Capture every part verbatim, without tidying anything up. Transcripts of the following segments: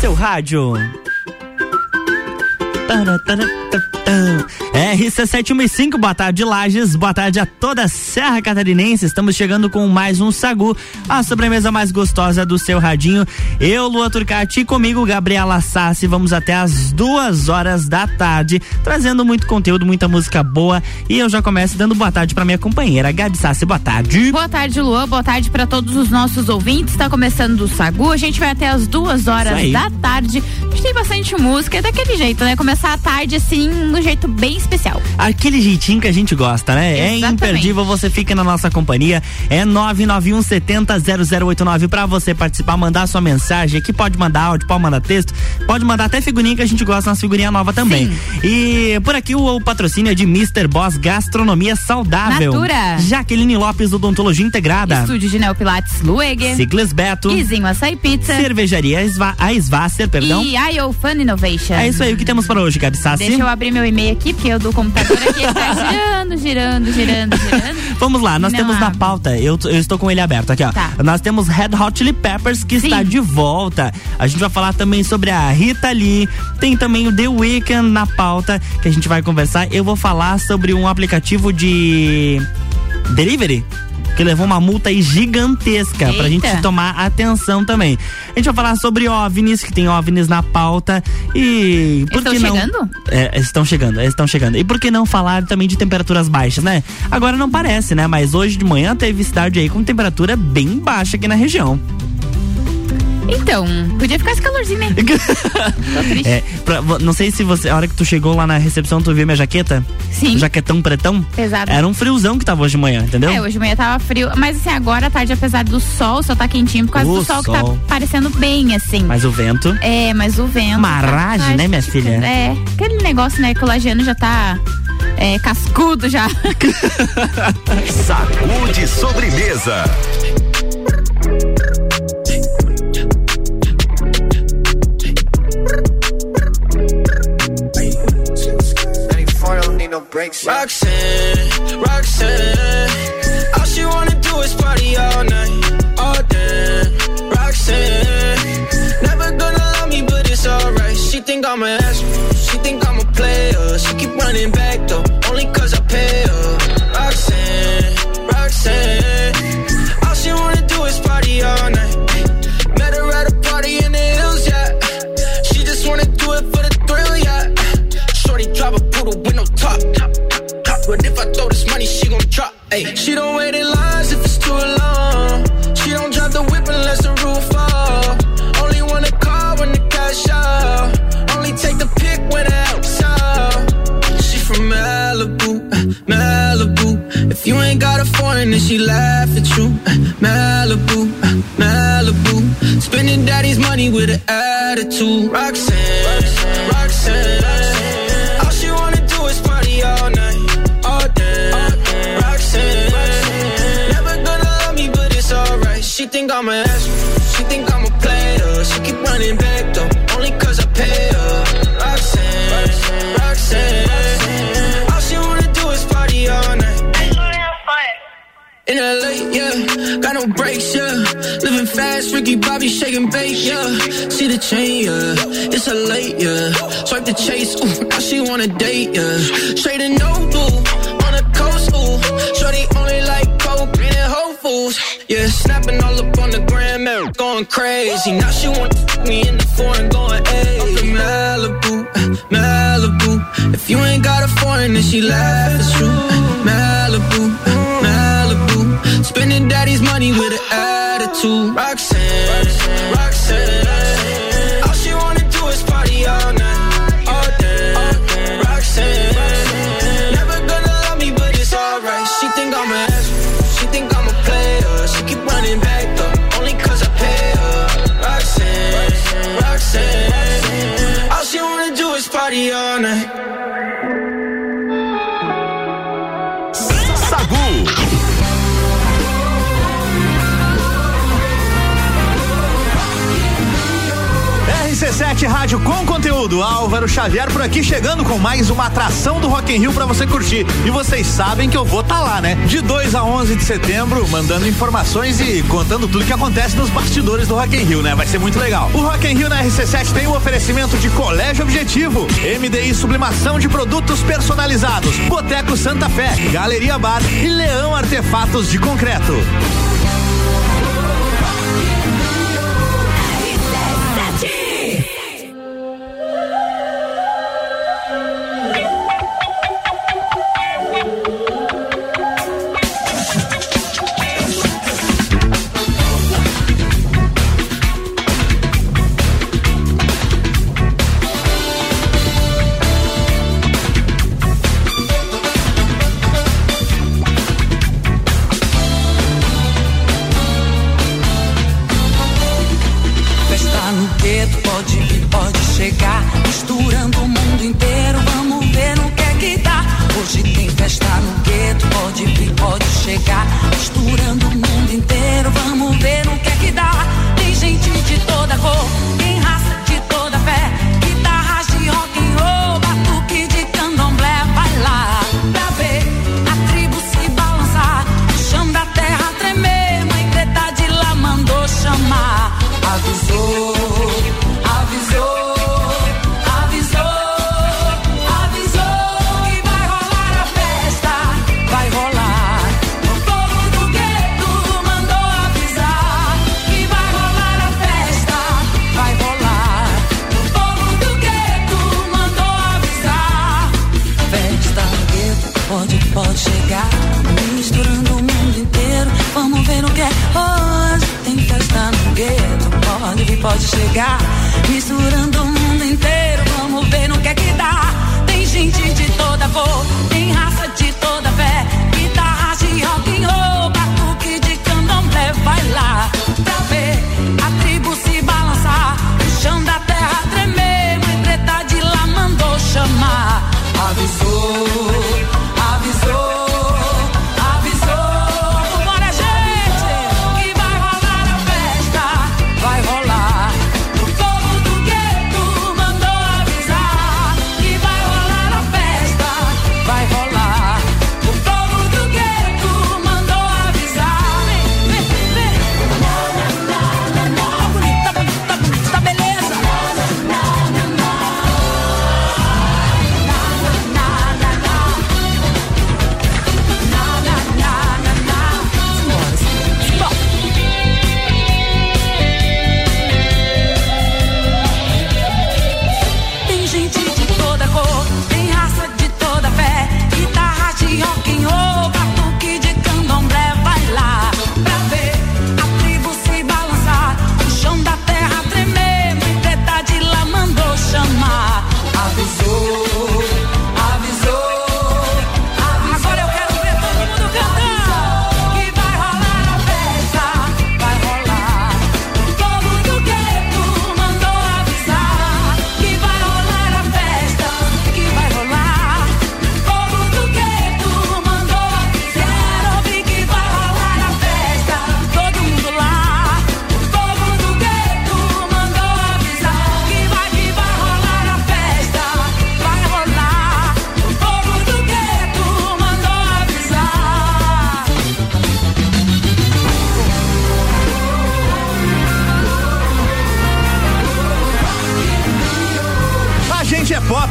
seu rádio. R C sete quinze, boa tarde Lages, boa tarde a toda a Serra Catarinense. Estamos chegando com mais um Sagu, a sobremesa mais gostosa do seu radinho. Eu, Luan Turcati, e comigo, Gabriela Sassi, vamos até as duas horas da tarde, trazendo muito conteúdo, muita música boa. E eu já começo dando boa tarde pra minha companheira Gabi Sassi, boa tarde. Boa tarde, Luan, boa tarde pra todos os nossos ouvintes. Tá começando o Sagu, a gente vai até as duas horas da tarde. A gente tem bastante música, é daquele jeito, né? Começar a tarde assim, de um jeito bem especial. Aquele jeitinho que a gente gosta, né? Exatamente. É imperdível, você fica na nossa companhia. É nove nove um, sete zero zero zero oito nove pra você participar, mandar sua mensagem aqui, pode mandar áudio, pode mandar texto, pode mandar até figurinha, que a gente gosta, nas figurinha nova também. Sim. E por aqui o, o patrocínio é de mister Boss Gastronomia Saudável, Natura, Jaqueline Lopes, Odontologia Integrada, Estúdio de Neopilates Lueger, Cycles Beto, Guizinho Açaí Pizza, Cervejaria Eiswasser, perdão, e I O Fun Innovation. É isso aí, o que temos para hoje, Gabi Sassi? Deixa eu abrir meu e-mail aqui, porque eu do computador aqui tá girando, girando, girando, girando. Vamos lá, nós Não temos abre. na pauta, eu, eu estou com ele aberto aqui, ó. Tá. Nós temos Red Hot Chili Peppers, que Sim. está de volta. A gente vai falar também sobre a Rita Lee, tem também o The Weeknd na pauta, que a gente vai conversar. Eu vou falar sobre um aplicativo de delivery que levou uma multa aí gigantesca. Eita. Pra gente tomar atenção também. A gente vai falar sobre OVNIs, que tem OVNIs na pauta. E por estão que não... chegando? É, estão chegando, estão chegando. E por que não falar também de temperaturas baixas, né? Agora não parece, né? Mas hoje de manhã teve cidade aí com temperatura bem baixa aqui na região. Então, podia ficar esse calorzinho, né? Tô triste. É, pra, não sei se você, a hora que tu chegou lá na recepção, tu viu minha jaqueta? Sim. Um jaquetão pretão? Pesado. Era um friozão que tava hoje de manhã, entendeu? É, hoje de manhã tava frio, mas assim, agora à tarde, apesar do sol, só tá quentinho por causa o do sol, sol que tá parecendo bem, assim. Mas o vento. É, mas o vento. Marragem, tá, né, minha filha? É, aquele negócio, né, que o lagiano já tá... É, cascudo já. Sacude sobremesa. Roxanne, Roxanne, all she wanna do is party all night, all day. Roxanne, never gonna love me, but it's alright. She think I'm an asshole, she think I'm a player. She keep running back though, only cause I pay her. Roxanne, Roxanne, all she wanna do is party all night. Met her at a party in the hills, yeah. She just wanna do it for the thrill, yeah. Shorty drive a poodle with no top. But if I throw this money, she gon' drop. Ayy. She don't wait in lines if it's too long. She don't drop the whip unless the roof fall. Only wanna call when the cash out. Only take the pick when the help's out. She from Malibu, Malibu. If you ain't got a foreign, then she laugh at you. Malibu, Malibu. Spending daddy's money with an attitude. Roxanne, Roxanne, Roxanne, Roxanne. All she wanna do is party all night. She think I'm an asshole, she think I'm a player. She keep running back though, only cause I pay her. Roxanne, Roxanne, Roxanne, Roxanne. All she wanna do is party all night. In L A, yeah, got no brakes, yeah. Living fast, Ricky Bobby shaking bait, yeah. See the chain, yeah, it's a late, yeah. Swipe the chase, ooh, now she wanna date, yeah. Straight and no boo. Shorty only like coke and Whole Foods. Yeah, snapping all up on the gram, man, going crazy. Now she want to fuck me in the foreign, going hey. I'm from Malibu, Malibu. If you ain't got a foreign, then she laughs, it's true. Malibu, Malibu. Spending daddy's money with an attitude. Roxanne, Roxanne, Roxanne, Roxanne. All she wanna do is party all night, all day, all day. Roxanne, Roxanne. Never gonna back though, only cause I pay her. Roxanne, Roxanne, Roxanne, Roxanne. All she wanna do is party all night. Sagu. R C dezessete, rádio com conteúdo. Álvaro Xavier por aqui chegando com mais uma atração do Rock in Rio pra você curtir. E vocês sabem que eu vou estar lá, né? De dois a onze de setembro, mandando informações e contando tudo que acontece nos bastidores do Rock in Rio, né? Vai ser muito legal. O Rock in Rio na R C sete tem o oferecimento de Colégio Objetivo, M D I Sublimação de Produtos Personalizados, Boteco Santa Fé, Galeria Bar e Leão Artefatos de Concreto.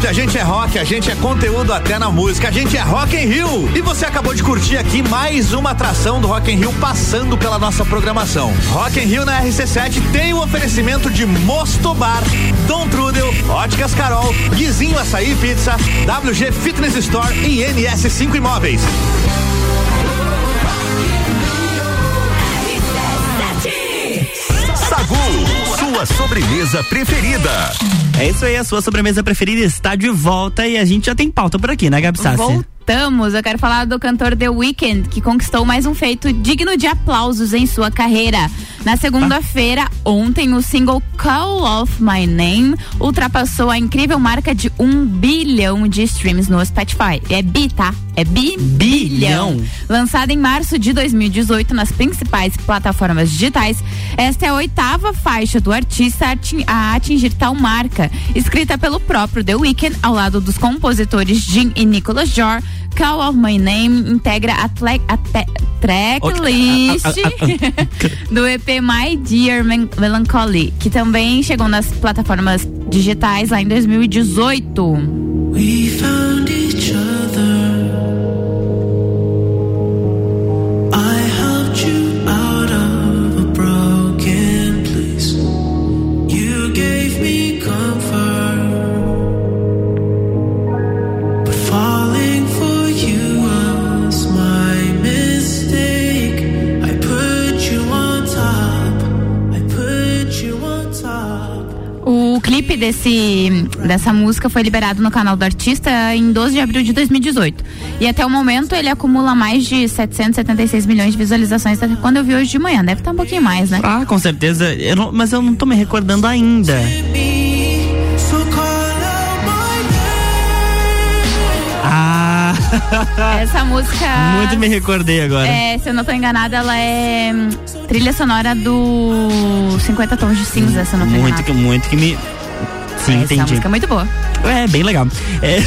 A gente é rock, a gente é conteúdo até na música, a gente é Rock in Rio. E você acabou de curtir aqui mais uma atração do Rock in Rio passando pela nossa programação. Rock in Rio na R C sete tem o oferecimento de Mosto Bar, Dom Trudel, Óticas Carol, Guizinho Açaí Pizza, W G Fitness Store e N S cinco Imóveis. Sua sobremesa preferida. É isso aí, a sua sobremesa preferida está de volta e a gente já tem pauta por aqui, né, Gabi Sassi? Volta. voltamos, eu quero falar do cantor The Weeknd, que conquistou mais um feito digno de aplausos em sua carreira. Na segunda-feira, ontem, o single Call of My Name ultrapassou a incrível marca de um bilhão de streams no Spotify. É bi, tá? É bi bilhão. bilhão. Lançada em março de dois mil e dezoito nas principais plataformas digitais, esta é a oitava faixa do artista a atingir tal marca. Escrita pelo próprio The Weeknd, ao lado dos compositores Jim e Nicholas Jor, Call of My Name integra a, tle, a, te, tracklist do E P My Dear Melancholy, que também chegou nas plataformas digitais lá em dois mil e dezoito. We found each other. Desse, dessa música foi liberado no canal do artista em doze de abril de dois mil e dezoito. E até o momento ele acumula mais de setecentos e setenta e seis milhões de visualizações. Quando eu vi hoje de manhã, deve estar um pouquinho mais, né? Ah, com certeza. Eu não, mas eu não tô me recordando ainda. Ah! Essa música. Muito me recordei agora. É, se eu não tô enganada, ela é trilha sonora do cinquenta tons de cinza, se eu não tô enganada. Muito que, muito que me. Sim, entendi. Essa música é muito boa. É, bem legal. É.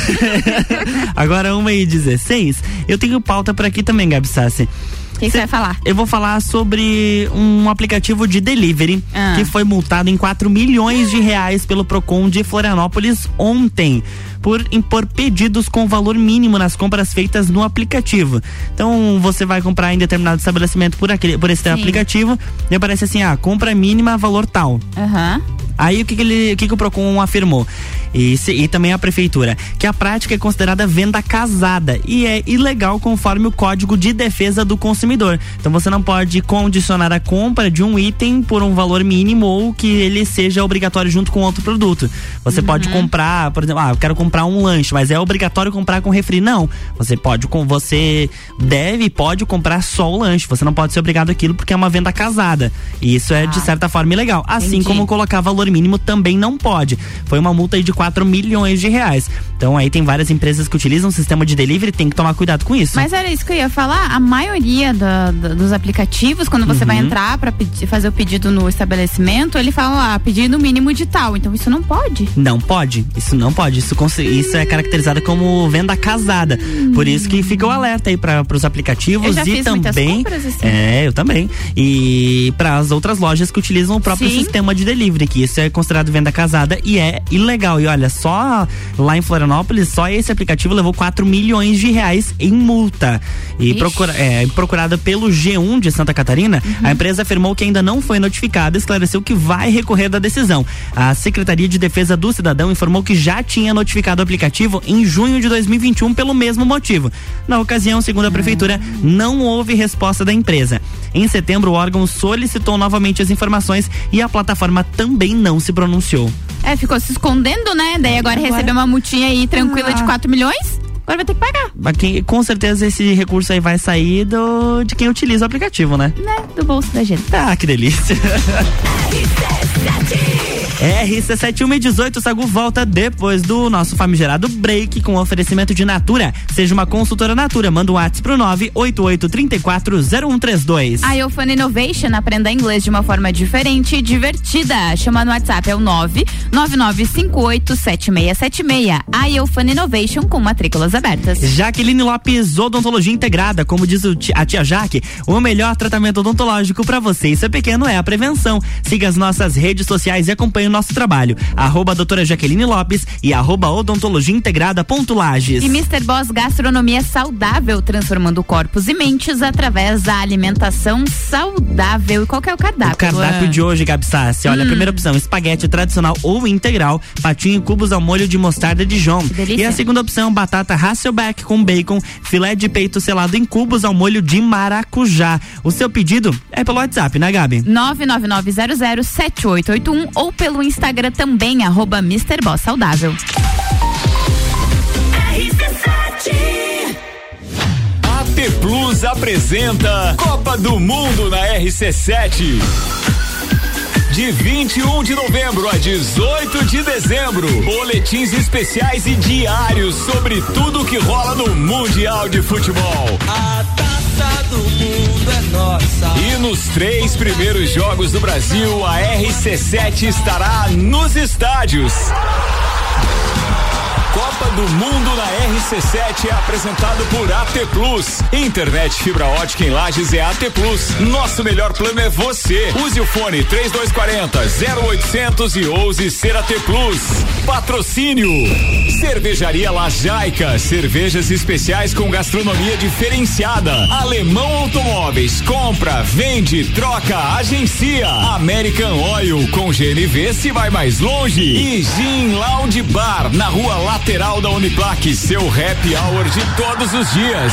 Agora, uma e dezesseis, eu tenho pauta por aqui também, Gabi Sassi. O que você vai falar? Eu vou falar sobre um aplicativo de delivery ah. que foi multado em quatro milhões de reais pelo Procon de Florianópolis ontem, por impor pedidos com valor mínimo nas compras feitas no aplicativo. Então, você vai comprar em determinado estabelecimento por, aquele, por esse Sim. aplicativo e aparece assim, ah, compra mínima, valor tal. Aham. Uhum. Aí o que que, ele, o que que o Procon afirmou? E, se, e também a prefeitura, que a prática é considerada venda casada e é ilegal conforme o Código de Defesa do Consumidor. Então você não pode condicionar a compra de um item por um valor mínimo ou que ele seja obrigatório junto com outro produto. Você uhum. pode comprar, por exemplo, ah, eu quero comprar um lanche, mas é obrigatório comprar com refri. Não, você pode, você deve e pode comprar só o lanche. Você não pode ser obrigado àquilo porque é uma venda casada. E isso é, ah. de certa forma, ilegal. Assim Entendi. Como colocar valor mínimo também não pode. Foi uma multa aí de quatro milhões de reais. Então aí tem várias empresas que utilizam o sistema de delivery, tem que tomar cuidado com isso. Mas era isso que eu ia falar, a maioria do, do, dos aplicativos, quando você uhum. vai entrar pra pedir, fazer o pedido no estabelecimento, ele fala lá, ah, pedido mínimo de tal, então isso não pode? Não pode, isso não pode, isso, isso é caracterizado como venda casada, uhum. por isso que fica o alerta aí para os aplicativos eu já e fiz também, compras, assim. É, eu também, e para as outras lojas que utilizam o próprio Sim. sistema de delivery, que isso é considerado venda casada e é ilegal. E olha, só lá em Florianópolis, só esse aplicativo levou quatro milhões de reais em multa. E procura, é, procurada pelo G um de Santa Catarina, uhum. a empresa afirmou que ainda não foi notificada e esclareceu que vai recorrer da decisão. A Secretaria de Defesa do Cidadão informou que já tinha notificado o aplicativo em junho de dois mil e vinte e um pelo mesmo motivo. Na ocasião, segundo a Prefeitura, uhum. não houve resposta da empresa. Em setembro, o órgão solicitou novamente as informações e a plataforma também não se pronunciou. É, ficou se escondendo, né? Daí agora, agora... recebeu uma multinha aí tranquila ah. de quatro milhões, agora vai ter que pagar. Aqui, com certeza esse recurso aí vai sair do, de quem utiliza o aplicativo, né? Né? Do bolso da gente. Ah, que delícia. R C sete um dezoito, Sagu volta depois do nosso famigerado break com oferecimento de Natura. Seja uma consultora Natura, manda um WhatsApp pro nove oito oito, três quatro zero um três dois. IOFun Innovation, aprenda inglês de uma forma diferente e divertida. Chama no WhatsApp, é o nove nove nove cinco oito sete seis sete seis. IOFun Innovation com matrículas abertas. Jaqueline Lopes, odontologia integrada, como diz o tia, a tia Jaque, o melhor tratamento odontológico pra você e seu pequeno é a prevenção. Siga as nossas redes sociais e acompanhe nosso trabalho, arroba doutora Jaqueline Lopes e arroba odontologia integrada ponto Lages. E mister Boss Gastronomia Saudável, transformando corpos e mentes através da alimentação saudável. E qual que é o cardápio? O cardápio de hoje, Gabi Sassi, olha, hum. a primeira opção, espaguete tradicional ou integral, patinho em cubos ao molho de mostarda Dijon. E a segunda opção, batata Hasselback com bacon, filé de peito selado em cubos ao molho de maracujá. O seu pedido é pelo WhatsApp, né, Gabi? nove nove nove zero zero sete oito oito um ou pelo no Instagram também, arroba mister Boss Saudável. A T Plus apresenta Copa do Mundo na R C sete. De vinte e um de novembro a dezoito de dezembro, boletins especiais e diários sobre tudo que rola no Mundial de Futebol. A taça do mundo é nossa. E nos três primeiros jogos do Brasil, a R C sete estará nos estádios. Copa do Mundo na R C sete é apresentado por A T Plus. Internet fibra ótica em Lages é A T Plus. Nosso melhor plano é você. Use o fone trinta e dois quarenta, zero oitocentos e ouse ser A T Plus. Patrocínio Cervejaria Lajaica, cervejas especiais com gastronomia diferenciada. Alemão Automóveis, compra, vende, troca, agencia. American Oil, com G N V se vai mais longe. E Gin Loud Bar, na rua Lato lateral da Uniplac, seu happy hour de todos os dias.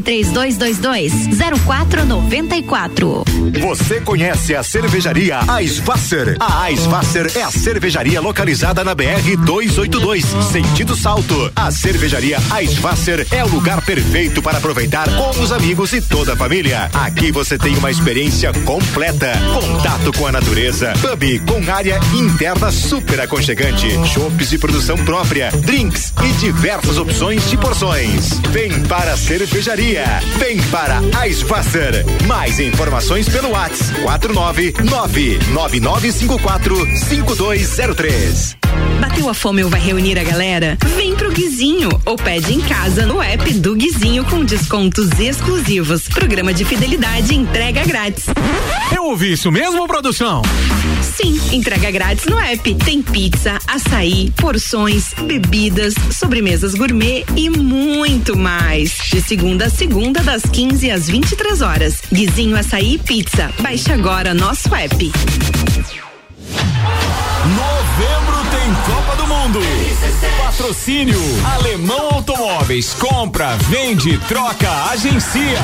três dois dois dois, zero quatro nove quatro. Você conhece a cervejaria Eiswasser? A Eiswasser é a cervejaria localizada na B R duzentos e oitenta e dois, sentido Salto. A cervejaria Eiswasser é o lugar perfeito para aproveitar com os amigos e toda a família. Aqui você tem uma experiência completa: contato com a natureza, pub com área interna super aconchegante, chopes de produção própria, drinks e diversas opções de porções. Vem para a cervejaria. Vem para Eiswasser. Mais informações pelo WhatsApp quatro nove nove nove nove cinco quatro cinco dois zero três. Bateu a fome ou vai reunir a galera? Vem pro Guizinho ou pede em casa no app do Guizinho com descontos exclusivos. Programa de fidelidade e entrega grátis. Eu ouvi isso mesmo, produção? Sim, entrega grátis no app. Tem pizza, açaí, porções, bebidas, sobremesas gourmet e muito mais. De segunda a segunda, das quinze às vinte e três horas. Guizinho, açaí e pizza. Baixe agora nosso app. Novembro tem Copa do Mundo. Patrocínio Alemão Automóveis, compra, vende, troca, agencia.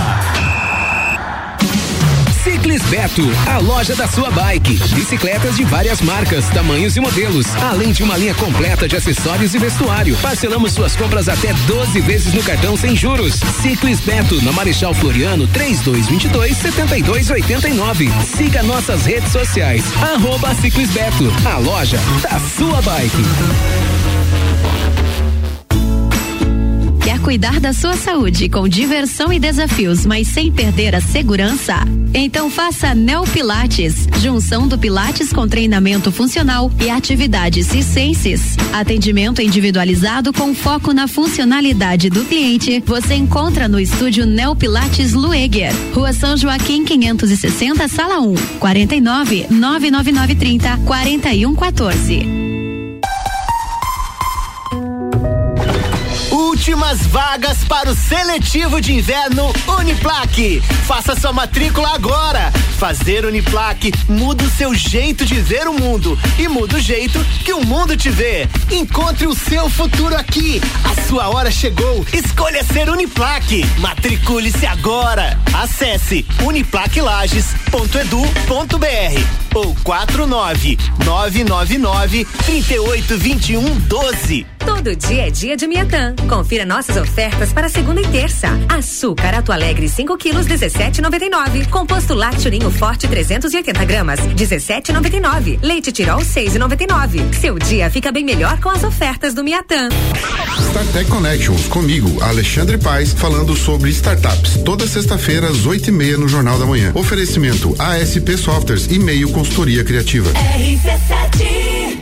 Cycles Beto, a loja da sua bike. Bicicletas de várias marcas, tamanhos e modelos, além de uma linha completa de acessórios e vestuário. Parcelamos suas compras até doze vezes no cartão sem juros. Cycles Beto, na Marechal Floriano, trinta e dois vinte e dois, setenta e dois oitenta e nove. Siga nossas redes sociais, arroba Cycles Beto, a loja da sua bike. Cuidar da sua saúde com diversão e desafios, mas sem perder a segurança? Então faça Neopilates, junção do Pilates com treinamento funcional e atividades circenses. Atendimento individualizado com foco na funcionalidade do cliente, você encontra no estúdio Neopilates Lueger, Rua São Joaquim quinhentos e sessenta, Sala um, quarenta e nove, nove nove nove trinta, quarenta e um quatorze. Últimas vagas para o seletivo de inverno Uniplac. Faça sua matrícula agora. Fazer Uniplac muda o seu jeito de ver o mundo e muda o jeito que o mundo te vê. Encontre o seu futuro aqui. A sua hora chegou. Escolha ser Uniplac. Matricule-se agora. Acesse uniplac lages ponto edu ponto br ou quatro nove nove nove nove, três oito dois um um doze. Todo dia é dia de Miatã. Confira nossas ofertas para segunda e terça. Açúcar Alto Alegre cinco quilos dezessete e noventa e nove. Composto lácteo Ninho Forte trezentos e oitenta gramas dezessete e noventa e nove. Leite Tirol seis e noventa e nove. Seu dia fica bem melhor com as ofertas do Miatã. StarTech Connections, comigo, Alexandre Paes, falando sobre startups. Toda sexta-feira às oito e meia no Jornal da Manhã. Oferecimento A S P Softwares e Meio Consultoria Criativa. R C sete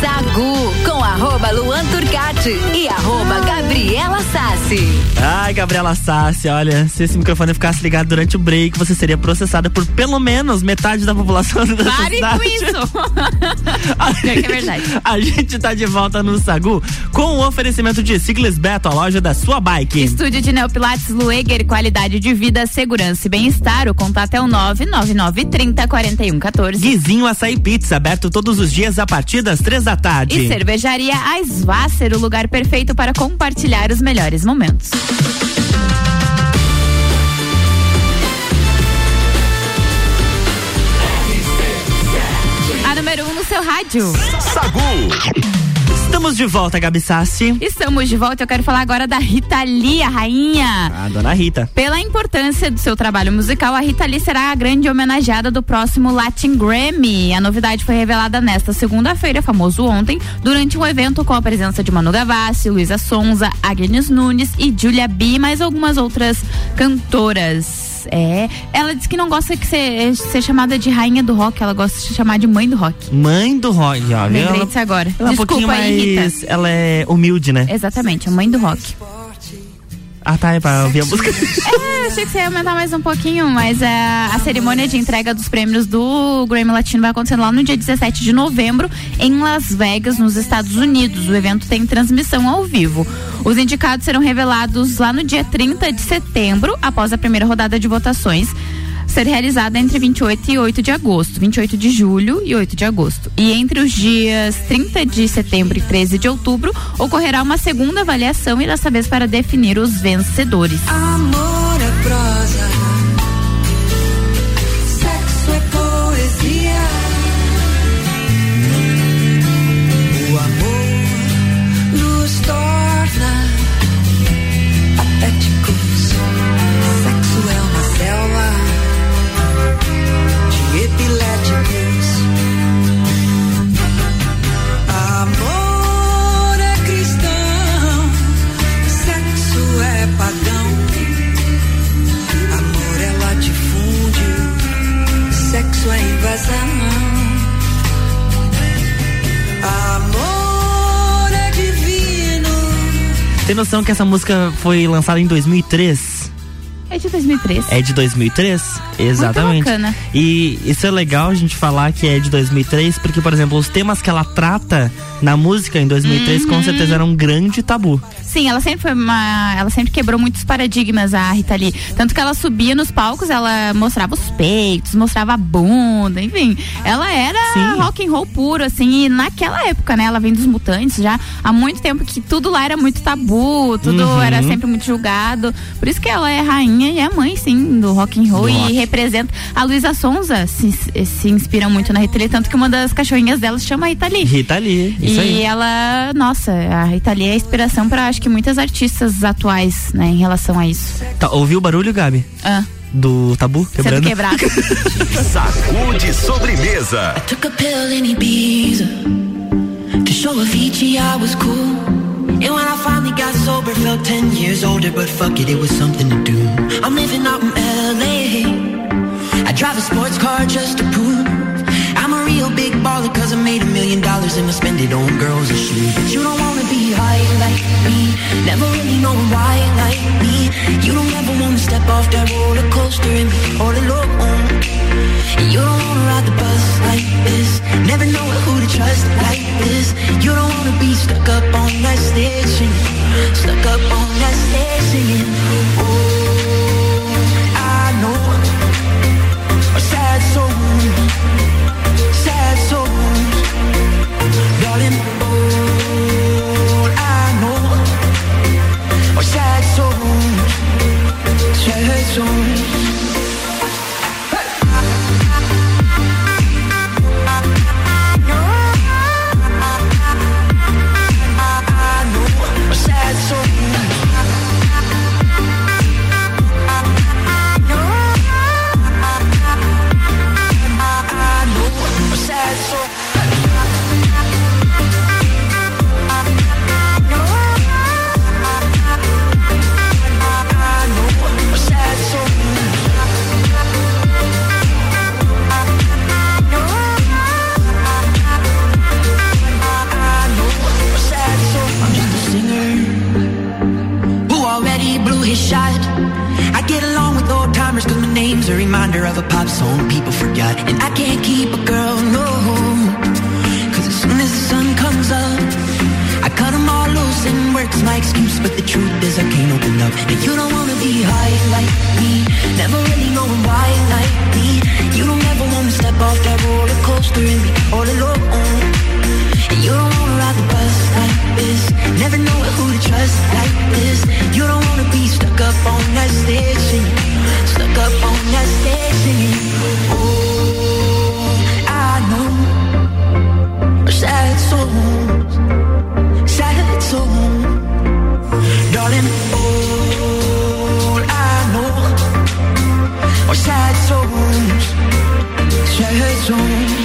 Sagu, com arroba Luan Turcati e arroba Gabriela Sassi. Ai, Gabriela Sassi, olha, se esse microfone ficasse ligado durante o break, você seria processada por pelo menos metade da população da Pare cidade. Com isso! a, gente, é que é verdade. A gente tá de volta no Sagu com o oferecimento de Cycles Beto, a loja da sua bike. Estúdio de Neopilates Lueger, qualidade de vida, segurança e bem-estar. O contato é o nove nove nove, trinta, quarenta e um, catorze. Guizinho Açaí Pizza, aberto todos os dias a partir das três da tarde. E cervejaria Eiswasser, o lugar perfeito para compartilhar os melhores momentos. A número um no seu rádio. Sagu. Estamos de volta, Gabi Sassi. Estamos de volta, eu quero falar agora da Rita Lee, a rainha. A dona Rita. Pela importância do seu trabalho musical, a Rita Lee será a grande homenageada do próximo Latin Grammy. A novidade foi revelada nesta segunda-feira, famoso ontem, durante um evento com a presença de Manu Gavassi, Luísa Sonza, Agnes Nunes e Julia B, mais algumas outras cantoras. É, ela disse que não gosta de ser, ser chamada de rainha do rock, ela gosta de se chamar de mãe do rock. Mãe do rock, ó. Lembrei disso agora. Ela Desculpa, é um aí, mais, Rita. Ela é humilde, né? Exatamente, a mãe do rock. Ah, tá, é pra ouvir a música. É, achei que você ia aumentar mais um pouquinho, mas a, a cerimônia de entrega dos prêmios do Grammy Latino vai acontecer lá no dia dezessete de novembro, em Las Vegas, nos Estados Unidos. O evento tem transmissão ao vivo. Os indicados serão revelados lá no dia trinta de setembro, após a primeira rodada de votações ser realizada entre vinte e oito e oito de agosto, vinte e oito de julho e oito de agosto. E entre os dias trinta de setembro e treze de outubro, ocorrerá uma segunda avaliação e dessa vez para definir os vencedores. Amor é prosa, sexo é poesia. O amor nos torna patéticos. Sexo é uma selva. Epiléticos. Amor é cristão, sexo é pagão. Amor é latifúndio, sexo é invasão. Amor é divino. Tem noção que essa música foi lançada em dois mil e três? É de dois mil e três. É de dois mil e três, exatamente. Muito bacana. E isso é legal a gente falar que é de dois mil e três, porque, por exemplo, os temas que ela trata na música em dois mil e três, uhum, com certeza era um grande tabu. Sim, ela sempre foi uma, ela sempre quebrou muitos paradigmas, a Rita Lee. Tanto que ela subia nos palcos, ela mostrava os peitos, mostrava a bunda, enfim. Ela era Sim. rock and roll puro, assim, e naquela época, né, ela vem dos Mutantes já há muito tempo, que tudo lá era muito tabu, tudo uhum. era sempre muito julgado. Por isso que ela é rainha e é mãe, sim, do rock and roll, Nossa. E representa. A Luísa Sonza se, se inspira muito na Rita Lee, tanto que uma das cachorrinhas dela se chama Rita Lee. Rita Lee, isso E aí. ela, nossa, a Rita Lee é a inspiração pra, acho que, muitas artistas atuais, né, em relação a isso. Tá, ouviu o barulho, Gabi? Ah. Do tabu quebrando? Sendo quebrado. Sacude sobremesa. I took a pill in Ibiza to show Avicii I was cool. And when I finally got sober, felt ten years older, but fuck it, it was something to do. I'm living out in L A. I drive a sports car just to prove I'm a real big baller, cause I made a million dollars and I spend it on girls and shoes. But you don't wanna be high like me, never really knowing why like me. You don't ever wanna step off that roller coaster and be all alone. You don't wanna ride the bus like this, never know who to trust like this. You don't wanna be stuck up on that stage singing, stuck up on that stage singing. Oh, I know a sad soul, sad soul, darling. Oh, I know a sad soul, sad soul. I know a sad soul. his shot. I get along with old timers cause my name's a reminder of a pop song people forgot. And I can't keep a girl, no, cause as soon as the sun comes up I cut them all loose and work's my excuse. But the truth is I can't open up. And you don't wanna be high like me, never really knowing why like me. You don't ever wanna step off that roller coaster and be all alone. And you don't wanna ride the bus like this, never know who to trust like this. You don't wanna be stuck up on that stage singing, stuck up on that stage singing. Oh, I know our sad souls, sad souls, darling. All I know are sad souls, sad souls.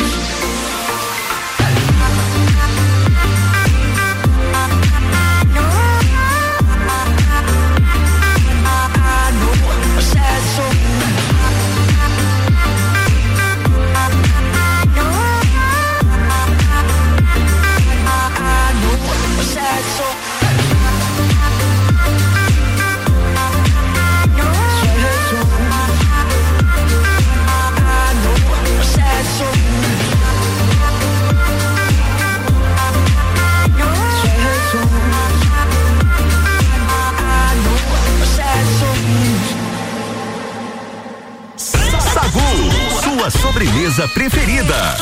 Sua sobremesa preferida.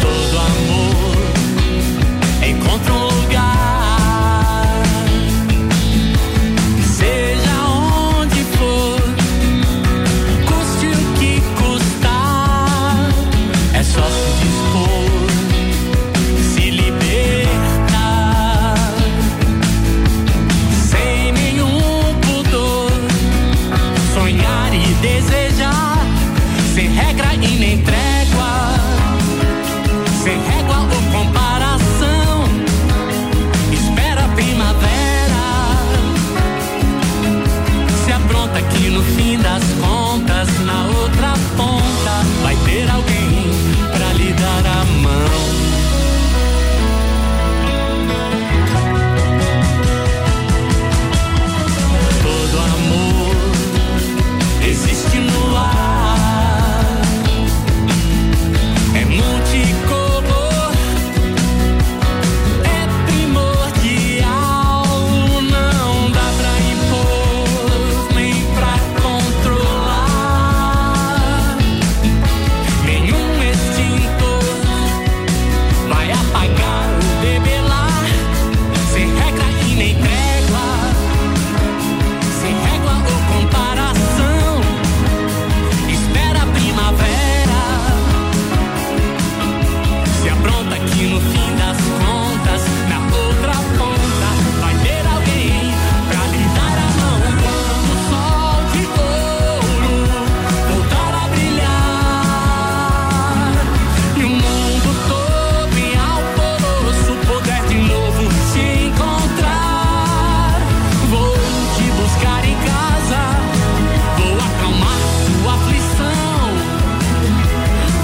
Todo amor encontra um lugar, seja onde for, custe o que custar. É só se dispor, se libertar, sem nenhum pudor, sonhar e desejar, sem regra e nem trégua, sem régua ou comparação. Espera a primavera, se apronta que no fim das contas, na outra ponta, vai ter alguém pra lhe dar a mão. Todo amor existe no ar, é multicolor, é primordial, não dá pra impor nem pra controlar. Nenhum extintor vai apagar o debelar, sem regra e nem trégua, sem régua ou comparação. Espera a primavera, se apronta que no fim das contas, na outra ponta, vai ter alguém pra lhe dar a mão. Quando o sol de ouro voltar a brilhar e o mundo todo em alvoroço puder de novo se encontrar, vou te buscar em casa, vou acalmar sua aflição,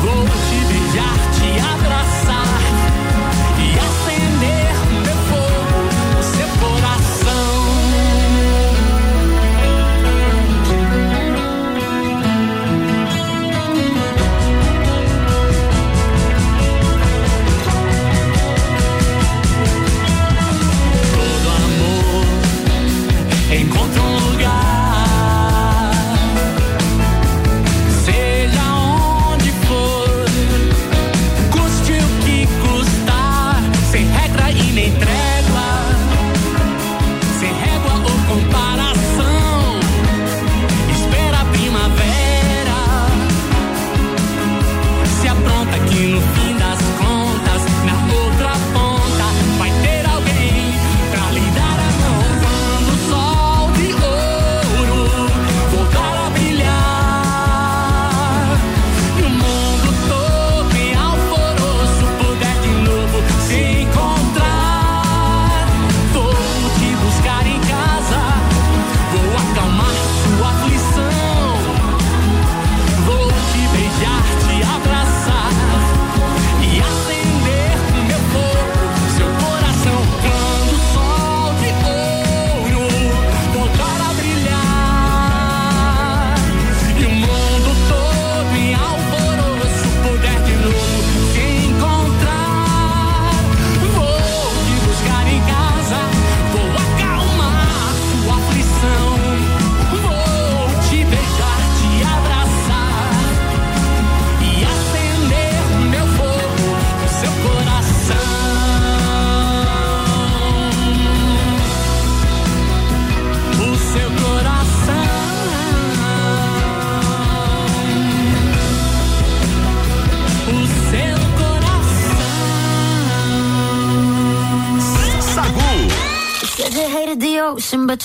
vou te beijar, te abraçar e acender meu fogo, seu coração. Todo amor encontra um lugar, seja onde for, custe o que custar, sem regra e nem trégua, sem régua ou comparação. Espera a primavera, se apronta que no fim das contas, na outra ponta, vai ter alguém pra lhe dar a mão. Quando o sol de ouro ocean, but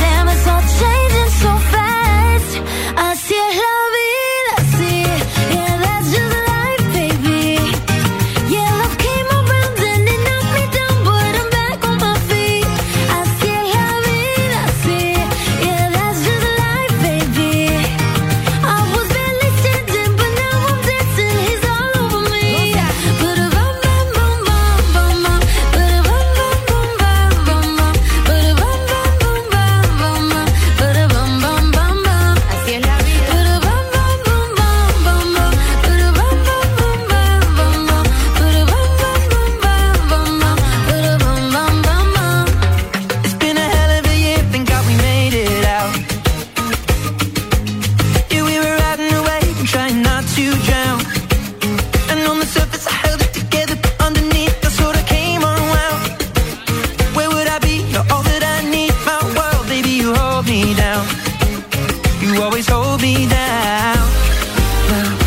Damn, it's all changing so fast. I see it loving, I see it. Yeah, that's just life, baby. Yeah, love came around and it knocked me down, but I'm back on my feet. I see it loving, I see it. Yeah, that's just life, baby. I was barely standing, but now I'm dancing. He's all over me. But a bum bum bum bum bum bum. But a bum bum bum bum bum bum. But a bum bum bum bum bum bum. But a bum bum bum bum. Así es la vida. But a bum bum bum bum bum bum. But a bum bum bum bum bum bum. But a bum bum bum bum bum bum. But a bum bum bum bum. It's been a hell of a year, thank God we made it out. Yeah, we were riding a wave and trying not to drown. And on the surface I held it together, but underneath I sort of came unwound. Where would I be? You're all that I need, my world, baby, you hold me down. You always hold me down. Now,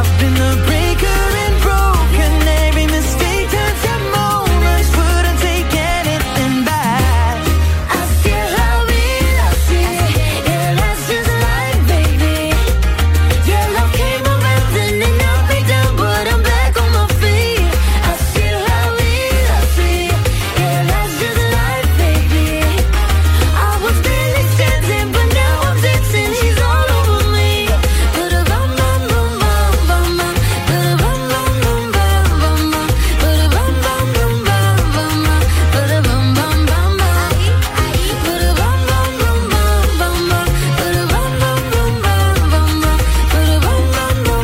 I've been a breaker and broken, every mistake turns to moments, wouldn't take anything back. I still love it, I see it. Yeah, that's just life, baby. Yeah, love came around and it knocked me down, but I'm back on my feet. I still love it, I see it. Yeah, that's just life, baby. I was barely standing, but now I'm dancing. He's all over me. But a bum bum bum bum bum bum. But a bum bum bum bum bum bum. But a bum bum bum bum bum bum. But a bum bum bum bum. But a bum bum bum bum bum bum. But a bum bum bum bum bum bum. But a bum bum bum bum bum bum. But a bum bum bum bum. Póngale azúcar, mi gente. Sigue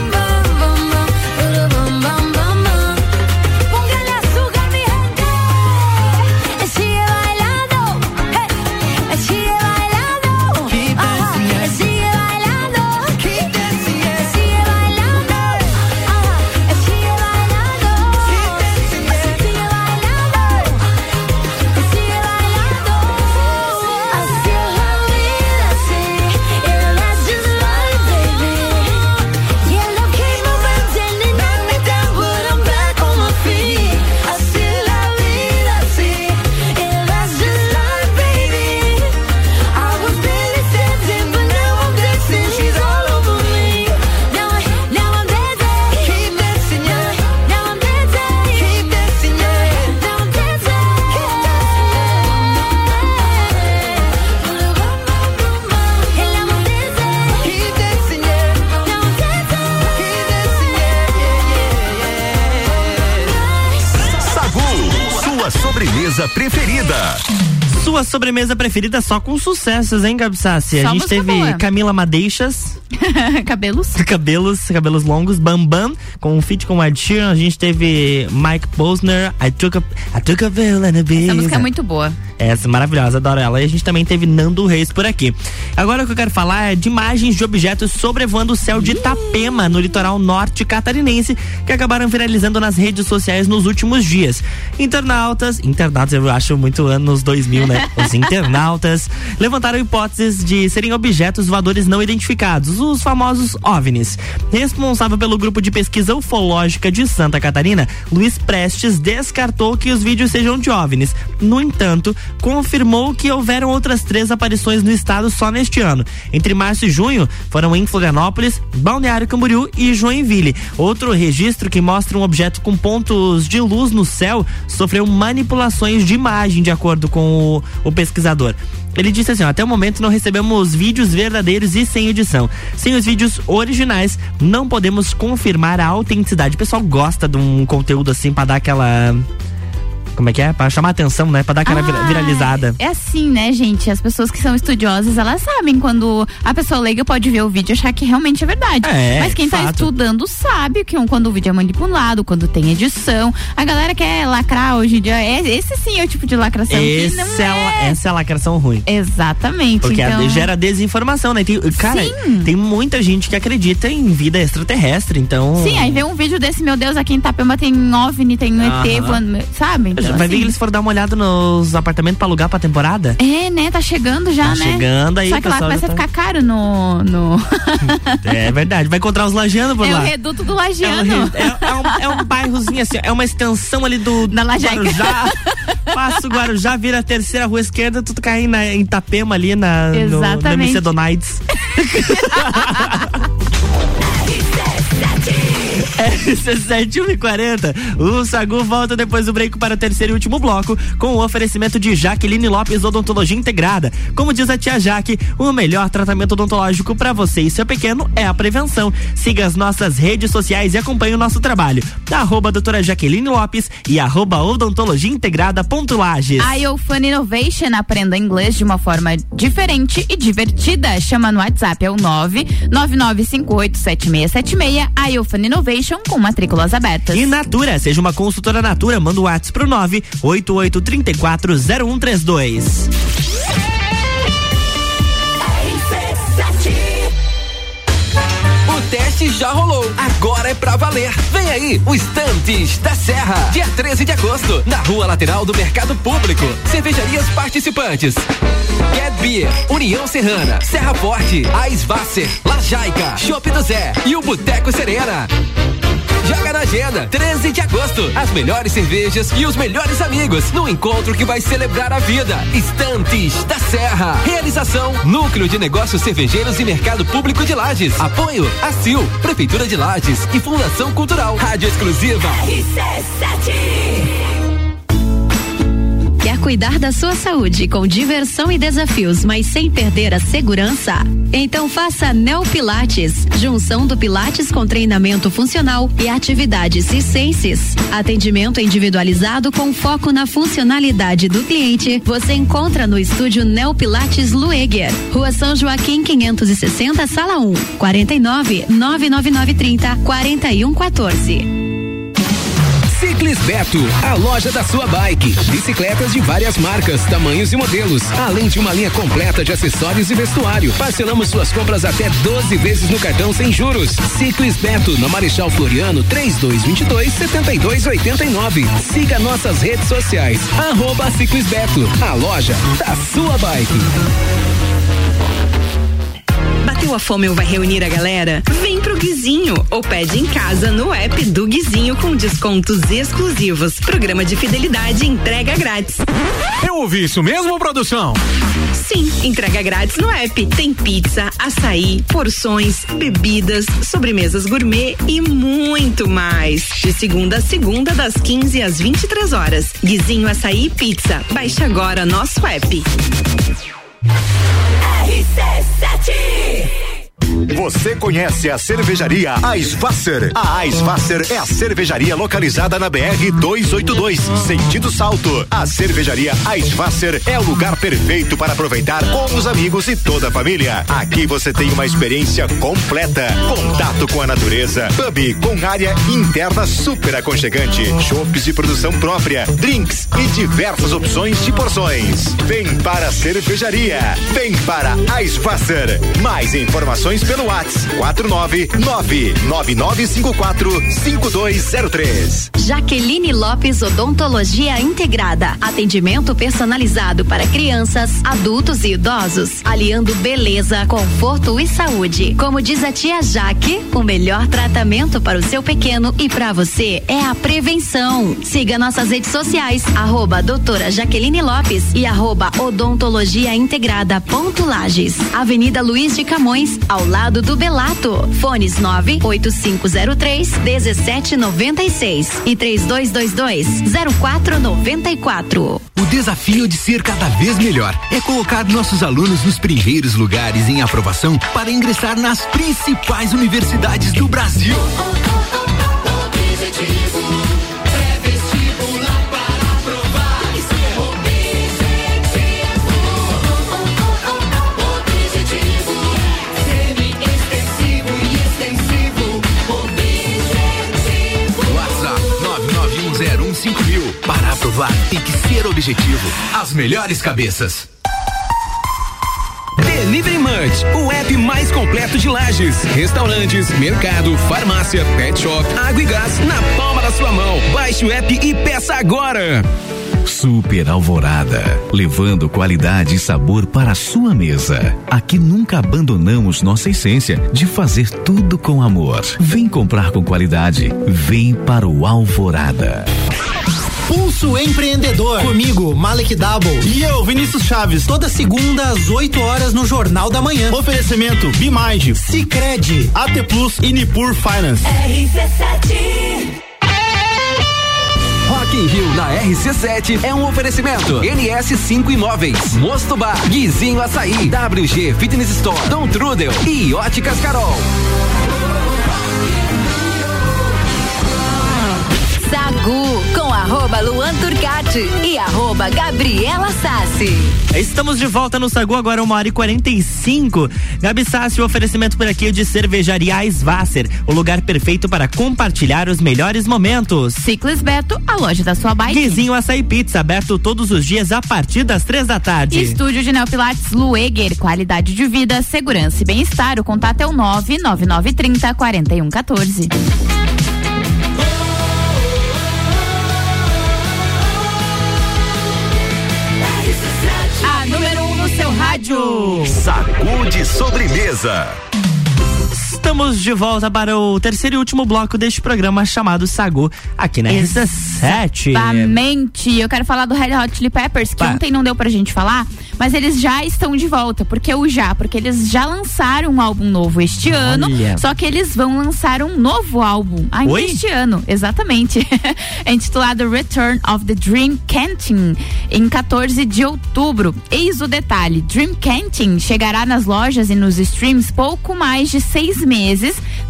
bailando. Hey. Sigue bailando. Keep dancing, yeah. Sigue bailando. Keep dancing, yeah. Sigue bailando. Ajá. Sigue bailando. Keep dancing, yeah. Sigue bailando. Sigue bailando. I still love it, I see it. Yeah, that's just life, baby. Yeah, love came around and it knocked me down, but I'm back on my feet. I still love it, I see it. Yeah, that's just life, baby. I was barely standing, but now I'm dancing. She's all over me. Now, I, now I'm dancing. Keep dancing, yeah. Now I'm dancing. Keep dancing, yeah. Now I'm dancing. Keep dancing, yeah. Keep dancing, yeah. Now I'm dancing. Keep dancing, yeah, yeah, yeah, yeah. Sagu, sua sobremesa preferida. Sua sobremesa preferida só com sucessos, hein, Gabi Sassi? Só A gente música teve boa. Camila Madeixas, Cabelos. cabelos, cabelos longos, Bambam, com um feat com Ed Sheeran. A gente teve Mike Posner, I took a, I took a pill and a Essa música é muito boa. Essa, maravilhosa, adoro ela. E a gente também teve Nando Reis por aqui. Agora o que eu quero falar é de imagens de objetos sobrevoando o céu de Itapema, no litoral norte catarinense, que acabaram viralizando nas redes sociais nos últimos dias. Internautas, internautas eu acho muito anos dois mil, né? Os internautas levantaram hipóteses de serem objetos voadores não identificados, os famosos OVNIs. Responsável pelo grupo de pesquisa ufológica de Santa Catarina, Luiz Prestes descartou que os vídeos sejam de OVNIs. No entanto, confirmou que houveram outras três aparições no estado só neste ano. Entre março e junho, foram em Florianópolis, Balneário Camboriú e Joinville. Outro registro que mostra um objeto com pontos de luz no céu sofreu manipulações de imagem, de acordo com o, o pesquisador. Ele disse assim, ó, até o momento não recebemos vídeos verdadeiros e sem edição. Sem os vídeos originais, não podemos confirmar a autenticidade. O pessoal gosta de um conteúdo assim pra dar aquela... como é que é? Pra chamar atenção, né? Pra dar aquela ah, viralizada. É assim, né, gente? As pessoas que são estudiosas, elas sabem quando a pessoa leiga pode ver o vídeo e achar que realmente é verdade. É, mas quem fato. tá estudando sabe que quando o vídeo é manipulado, quando tem edição. A galera quer lacrar hoje em dia. Esse sim é o tipo de lacração esse que não é, é. Essa é a lacração ruim. Exatamente. Porque então... gera desinformação, né? Tem, cara, sim. tem muita gente que acredita em vida extraterrestre, então... Sim, aí vê um vídeo desse, meu Deus, aqui em Itapema tem OVNI, tem um ah, E T voando, sabe? Então, vai assim. ver que eles foram dar uma olhada nos apartamentos pra alugar pra temporada? É, né? Tá chegando já, tá né? Tá chegando aí. Só que lá começa a tá... ficar caro no... no... É verdade, vai encontrar os lajeanos por é lá. É o reduto do lajeano. É, é, é, um, é um bairrozinho assim, é uma extensão ali do... Na Lajaica. Guarujá. Passa o Guarujá, vira a terceira rua esquerda, tudo cai na, em Itapema ali, na, no, na M C Donaides. R C sete um quarenta. O Sagu volta depois do break para o terceiro e último bloco com o oferecimento de Jaqueline Lopes Odontologia Integrada. Como diz a tia Jaque, o melhor tratamento odontológico para você e seu pequeno é a prevenção. Siga as nossas redes sociais e acompanhe o nosso trabalho. Arroba doutora Jaqueline Lopes e arroba odontologia integrada ponto Lages. IOFun Innovation, aprenda inglês de uma forma diferente e divertida. Chama no WhatsApp, é o nove nove nove cinco oito sete seis sete seis. IOFun Innovation com matrículas abertas. E Natura, seja uma consultora Natura, manda o WhatsApp pro nove oito oito três quatro zero um três dois. O teste já rolou, agora é pra valer. Vem aí, os Tantes da Serra, dia treze de agosto, na rua lateral do Mercado Público. Cervejarias participantes: Get Beer, União Serrana, Serra Forte, Eiswasser, Lajaica, Chopp do Zé e o Boteco Serena. Joga na agenda, treze de agosto, as melhores cervejas e os melhores amigos no encontro que vai celebrar a vida. Estantes da Serra. Realização, Núcleo de Negócios Cervejeiros e Mercado Público de Lages. Apoio, A C I L, Prefeitura de Lages e Fundação Cultural. Rádio Exclusiva. R C sete. Quer cuidar da sua saúde com diversão e desafios, mas sem perder a segurança? Então faça Neopilates, junção do Pilates com treinamento funcional e atividades circenses. Atendimento individualizado com foco na funcionalidade do cliente. Você encontra no estúdio Neopilates Lueger, Rua São Joaquim quinhentos e sessenta, Sala um, quarenta e nove, nove nove nove três zero, quarenta e um quatorze. Cycles Beto, a loja da sua bike. Bicicletas de várias marcas, tamanhos e modelos, além de uma linha completa de acessórios e vestuário. Parcelamos suas compras até doze vezes no cartão sem juros. Cycles Beto, na Marechal Floriano, trinta e dois vinte e dois, setenta e dois oitenta e nove. Siga nossas redes sociais, arroba Cycles Beto, a loja da sua bike. Bateu a fome ou vai reunir a galera? Vem pro Guizinho ou pede em casa no app do Guizinho com descontos exclusivos. Programa de fidelidade e entrega grátis. Eu ouvi isso mesmo, produção? Sim, entrega grátis no app. Tem pizza, açaí, porções, bebidas, sobremesas gourmet e muito mais. De segunda a segunda, das quinze às vinte e três horas. Guizinho, açaí e pizza. Baixe agora nosso app. R C sete. Você conhece a cervejaria Eiswasser? A Eiswasser é a cervejaria localizada na B R duzentos e oitenta e dois, sentido Salto. A cervejaria Eiswasser é o lugar perfeito para aproveitar com os amigos e toda a família. Aqui você tem uma experiência completa. Contato com a natureza, pub com área interna super aconchegante, chopps de produção própria, drinks e diversas opções de porções. Vem para a cervejaria, vem para Eiswasser. Mais informações pelo WhatsApp quatro nove nove nove nove cinco quatro cinco dois zero três. Jaqueline Lopes Odontologia Integrada. Atendimento personalizado para crianças, adultos e idosos, aliando beleza, conforto e saúde. Como diz a tia Jaque, o melhor tratamento para o seu pequeno e para você é a prevenção. Siga nossas redes sociais, arroba doutora Jaqueline Lopes e arroba odontologia integrada ponto Lages. Avenida Luiz de Camões, ao lado do Belato. Fones nove oito cinco zero três um sete nove seis e três dois dois dois zero quatro nove quatro. O desafio de ser cada vez melhor é colocar nossos alunos nos primeiros lugares em aprovação para ingressar nas principais universidades do Brasil. Objetivo, pré-vestibular para aprovar. inovar, tem que ser objetivo. As melhores cabeças. Delivery Munch, o app mais completo de Lages. Restaurantes, mercado, farmácia, pet shop, água e gás na palma da sua mão. Baixe o app e peça agora. Super Alvorada, levando qualidade e sabor para a sua mesa. Aqui nunca abandonamos nossa essência de fazer tudo com amor. Vem comprar com qualidade, vem para o Alvorada. Pulso Empreendedor. Comigo, Malek Double. E eu, Vinícius Chaves. Toda segunda às oito horas no Jornal da Manhã. Oferecimento Bimage, Sicredi, A T Plus e Nipur Finance. R C sete. Rock in Rio na R C sete é um oferecimento N S cinco Imóveis, Mosto Bar, Guizinho Açaí, W G Fitness Store, Dom Trudel e Óticas Carol. Sagu, com arroba Luan Turcati e arroba Gabriela Sassi. Estamos de volta no Sagu, agora uma hora e quarenta e cinco. Gabi Sassi, o oferecimento por aqui é de cervejaria Eiswasser, o lugar perfeito para compartilhar os melhores momentos. Cycles Beto, a loja da sua bike. Guizinho Açaí Pizza, aberto todos os dias a partir das três da tarde. Estúdio de Neopilates Lueger, qualidade de vida, segurança e bem-estar. O contato é o nove nove nove trinta quarenta e um quatorze. Seu rádio. Sacude sobremesa. Estamos de volta para o terceiro e último bloco deste programa chamado Sagu, aqui na R C sete. Exatamente. Eu quero falar do Red Hot Chili Peppers, que bah. ontem não deu pra gente falar, mas eles já estão de volta. Por que o já? Porque eles já lançaram um álbum novo este Olha. ano, só que eles vão lançar um novo álbum ainda Oi? este ano. Exatamente. É intitulado Return of the Dream Canteen, em quatorze de outubro. Eis o detalhe, Dream Canteen chegará nas lojas e nos streams pouco mais de seis meses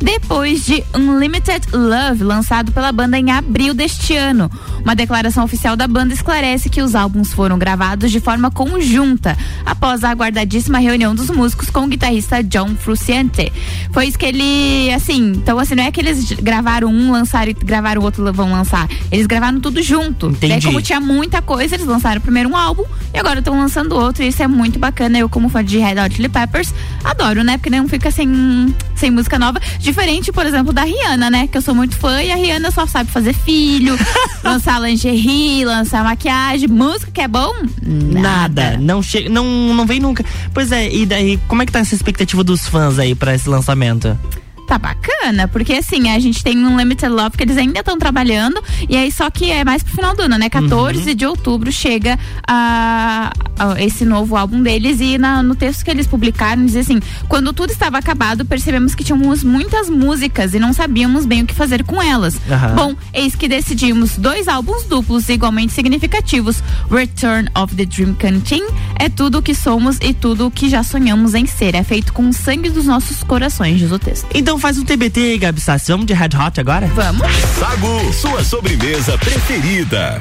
depois de Unlimited Love, lançado pela banda em abril deste ano. Uma declaração oficial da banda esclarece que os álbuns foram gravados de forma conjunta após a aguardadíssima reunião dos músicos com o guitarrista John Frusciante. Foi isso que ele, assim, então assim, não é que eles gravaram um, lançaram e gravaram o outro, vão lançar. Eles gravaram tudo junto. Entendi. Daí, como tinha muita coisa, eles lançaram primeiro um álbum e agora estão lançando outro, e isso é muito bacana. Eu, como fã de Red Hot Chili Peppers, adoro, né? Porque não fica sem... sem música nova, diferente, por exemplo, da Rihanna, né? Que eu sou muito fã, e a Rihanna só sabe fazer filho, lançar lingerie, lançar maquiagem. Música que é bom? Nada. Nada. Não, che- não, não vem nunca. Pois é, e daí, como é que tá essa expectativa dos fãs aí pra esse lançamento? Tá bacana, porque assim, a gente tem um Limited Love que eles ainda estão trabalhando, e aí só que é mais pro final do ano, né? quatorze uhum. de outubro chega a, a esse novo álbum deles, e na, no texto que eles publicaram, diz assim, quando tudo estava acabado, percebemos que tínhamos muitas músicas e não sabíamos bem o que fazer com elas. Uhum. Bom, eis que decidimos dois álbuns duplos igualmente significativos. Return of the Dream Canteen é tudo o que somos e tudo o que já sonhamos em ser. É feito com o sangue dos nossos corações, diz o texto. Então faz um T B T, Gabi Sassi. Vamos de Red Hot agora? Vamos. Sagu, sua sobremesa preferida.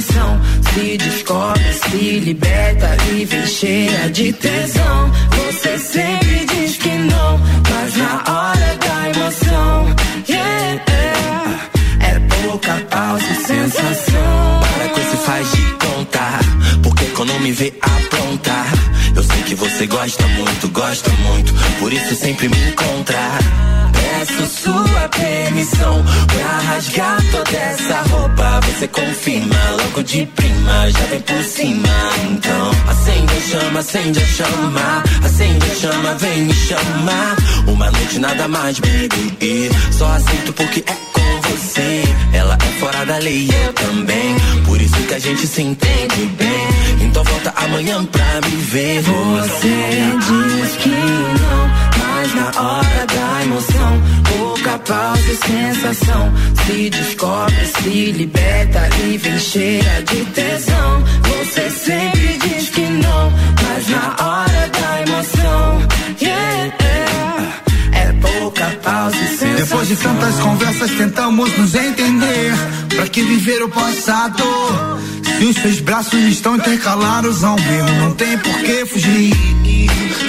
canção. Se descobre, se liberta e vem cheia de tesão. Você sempre diz que não, mas na hora da emoção, yeah, é pouca pausa e sensação. Para que você faz de conta, porque quando me vê aprontar, eu sei que você gosta muito, gosta muito, por isso sempre me encontra. Peço sua permissão pra rasgar toda essa roupa. Você confirma, logo de prima, já vem por cima. Então, acende a chama, acende a chama, acende a chama, vem me chamar. Uma noite nada mais, baby, só aceito porque é com você. Ela é fora da lei, eu também, por isso que a gente se entende bem. Então volta amanhã pra me ver. Você diz que não, mas na hora da emoção, pouca pausa e sensação. Se descobre, se liberta e vem cheia de tesão. Você sempre diz que não, mas na hora da emoção, yeah, é pouca pausa e sensação. Depois de tantas conversas tentamos nos entender, pra que viver o passado? Se os seus braços estão intercalados ao meu, não tem por que fugir.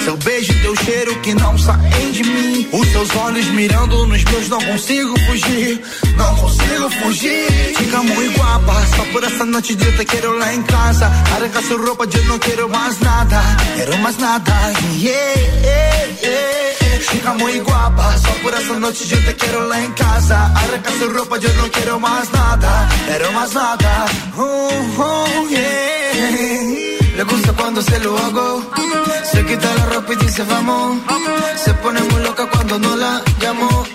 Seu beijo, teu cheiro que não saem de mim, os seus olhos mirando nos meus, não consigo fugir, não consigo fugir. Fica muito guapa, só por essa noite de te quero lá em casa. Arranca sua roupa de não quero mais nada, quero mais nada. Yeah, yeah, yeah. Fica muito guapa, só por essa noite de te quero lá em casa. Arranca sua roupa de não quero mais nada, quero mais nada. Oh, oh, yeah. Le gusta cuando se lo hago, se quita la ropa y dice vamos. Se pone muy loca cuando no la llamo,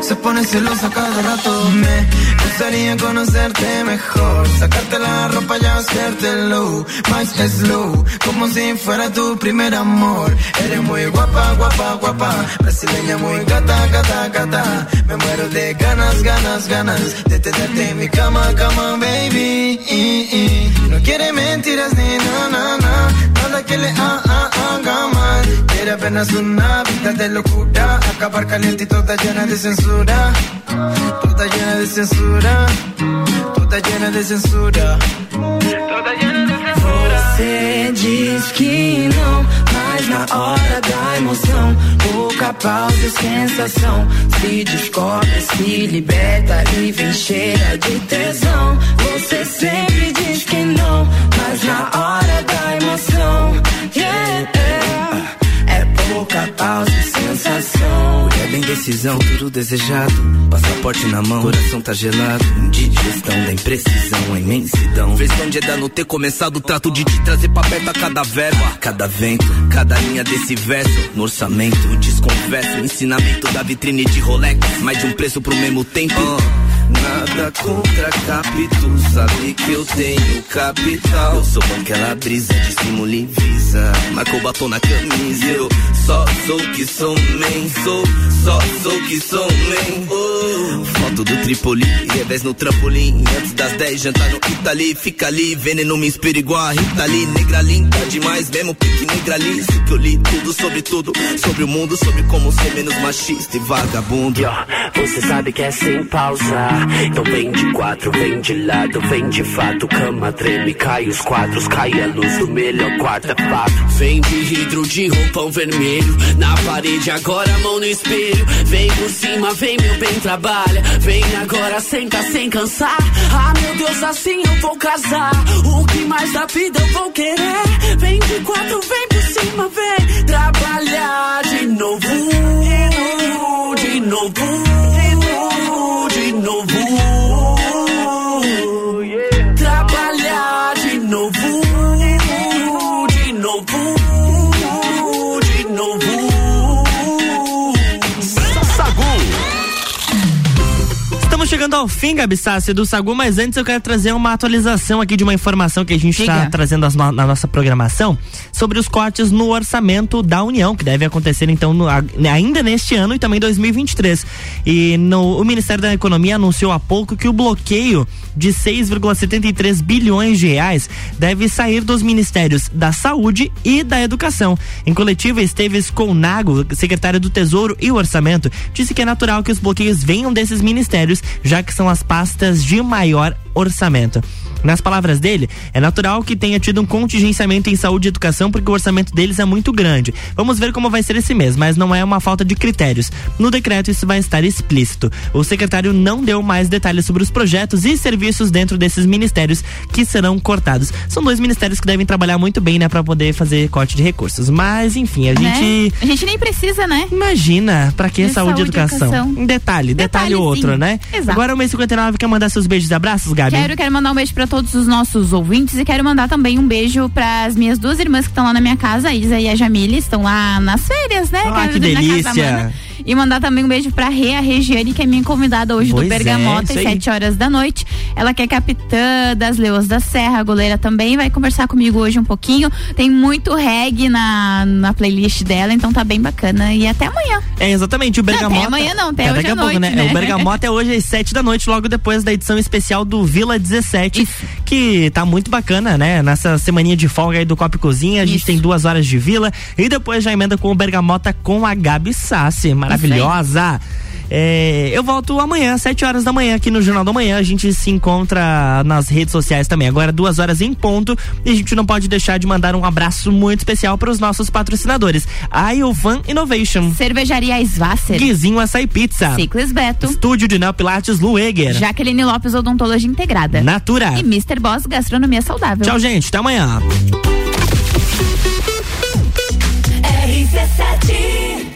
se pone celosa cada rato. Me gustaría conocerte mejor, sacarte la ropa y hacértelo más slow, como si fuera tu primer amor. Eres muy guapa, guapa, guapa, brasileña muy gata, gata, gata. Me muero de ganas, ganas, ganas de tenerte en mi cama, cama, baby. No quiere mentiras ni nada, na, na, nada que le haga mal. Quiere apenas una vida de locura, acabar caliente y toda llena de censura, toda llena de censura, toda llena de censura, toda llena de censura. Você diz que não, mas na hora da emoção, pouca pausa e sensação. Se descobre, se liberta e vem cheia de tesão. Você sempre diz que não, mas na hora da emoção, yeah, yeah. É pouca pausa e sensação. Olhada em decisão, tudo desejado. Passaporte na mão, coração tá gelado. Indigestão da imprecisão, a imensidão. Versão de dar no ter começado. Trato de te trazer pra perto a cada verba, cada vento, cada linha desse verso. No orçamento, desconverso. Ensinamento da vitrine de Rolex, mais de um preço pro mesmo tempo. uh. Nada contra capítulo, sabe que eu tenho capital. Eu sou aquela brisa de cimo livisa, marcou batom na camisa. Eu só sou que sou man, sou, só sou que sou man. Oh. Foto do Tripoli, revés no trampolim. Antes das dez, jantar no Itali. Fica ali, veneno me inspira igual a Rita Lee. Negra linda demais, mesmo pique negra ali. Isso que eu li tudo sobre tudo, sobre o mundo, sobre como ser menos machista e vagabundo. Yo, você sabe que é sem pausa. Então vem de quatro, vem de lado, vem de fato. Cama treme, cai os quadros, cai a luz do melhor quarto é fato. Vem de hidro, de roupão vermelho, na parede agora, mão no espelho. Vem por cima, vem meu bem, trabalha. Vem agora, senta sem cansar. Ah meu Deus, assim eu vou casar. O que mais da vida eu vou querer? Vem de quatro, vem por cima, vem trabalhar de novo, de novo, de novo, de novo. Trabalhar de novo, de novo, de novo. Sagu. Estamos chegando ao fim, Gabi Sassi, do Sagu, mas antes eu quero trazer uma atualização aqui de uma informação que a gente está trazendo na nossa programação sobre os cortes no orçamento da União, que deve acontecer então no, ainda neste ano e também dois mil e vinte e três. E no, o Ministério da Economia anunciou há pouco que o bloqueio de seis vírgula setenta e três bilhões de reais deve sair dos Ministérios da Saúde e da Educação. Em coletiva, Esteves Colnago, secretário do Tesouro e Orçamento, disse que é natural que os bloqueios venham desses ministérios, já que são as pastas de maior orçamento. Nas palavras dele, é natural que tenha tido um contingenciamento em saúde e educação porque o orçamento deles é muito grande. Vamos ver como vai ser esse mês, mas não é uma falta de critérios. No decreto isso vai estar explícito. O secretário não deu mais detalhes sobre os projetos e serviços dentro desses ministérios que serão cortados. São dois ministérios que devem trabalhar muito bem, né, pra poder fazer corte de recursos. Mas, enfim, a gente... É. A gente nem precisa, né? Imagina, pra que de saúde e educação? educação? Um detalhe, detalhe outro, né? Exato. Agora o mês cinquenta e nove, quer mandar seus beijos e abraços, Gabi? Quero, quero mandar um beijo pra todos os nossos ouvintes e quero mandar também um beijo pras minhas duas irmãs que estão lá na minha casa, a Isa e a Jamile, estão lá nas férias, né? Ah, quero que delícia! Na casa da e mandar também um beijo pra Rê, a Regiane, que é minha convidada hoje pois do Bergamota, é, às sete horas da noite. Ela que é capitã das Leões da Serra, goleira também, vai conversar comigo hoje um pouquinho. Tem muito reggae na, na playlist dela, então tá bem bacana. E até amanhã. É, exatamente. O Bergamota. Não, até amanhã não, até, até hoje daqui a pouco, noite, né? É, o Bergamota é hoje às sete da noite, logo depois da edição especial do Vila dezessete, isso, que tá muito bacana, né? Nessa semaninha de folga aí do Copa e Cozinha, a gente isso. tem duas horas de Vila e depois já emenda com o Bergamota com a Gabi Sassi. Maravilhosa. É, eu volto amanhã, sete horas da manhã, aqui no Jornal da Manhã. A gente se encontra nas redes sociais também. Agora, duas horas em ponto. E a gente não pode deixar de mandar um abraço muito especial para os nossos patrocinadores: IOFun Innovation, Cervejaria Eiswasser, Guizinho Açaí Pizza, Cycles Beto, Estúdio de Neopilates Lueger, Jaqueline Lopes Odontologia Integrada, Natura e mister Boss Gastronomia Saudável. Tchau, gente. Até amanhã. R C sete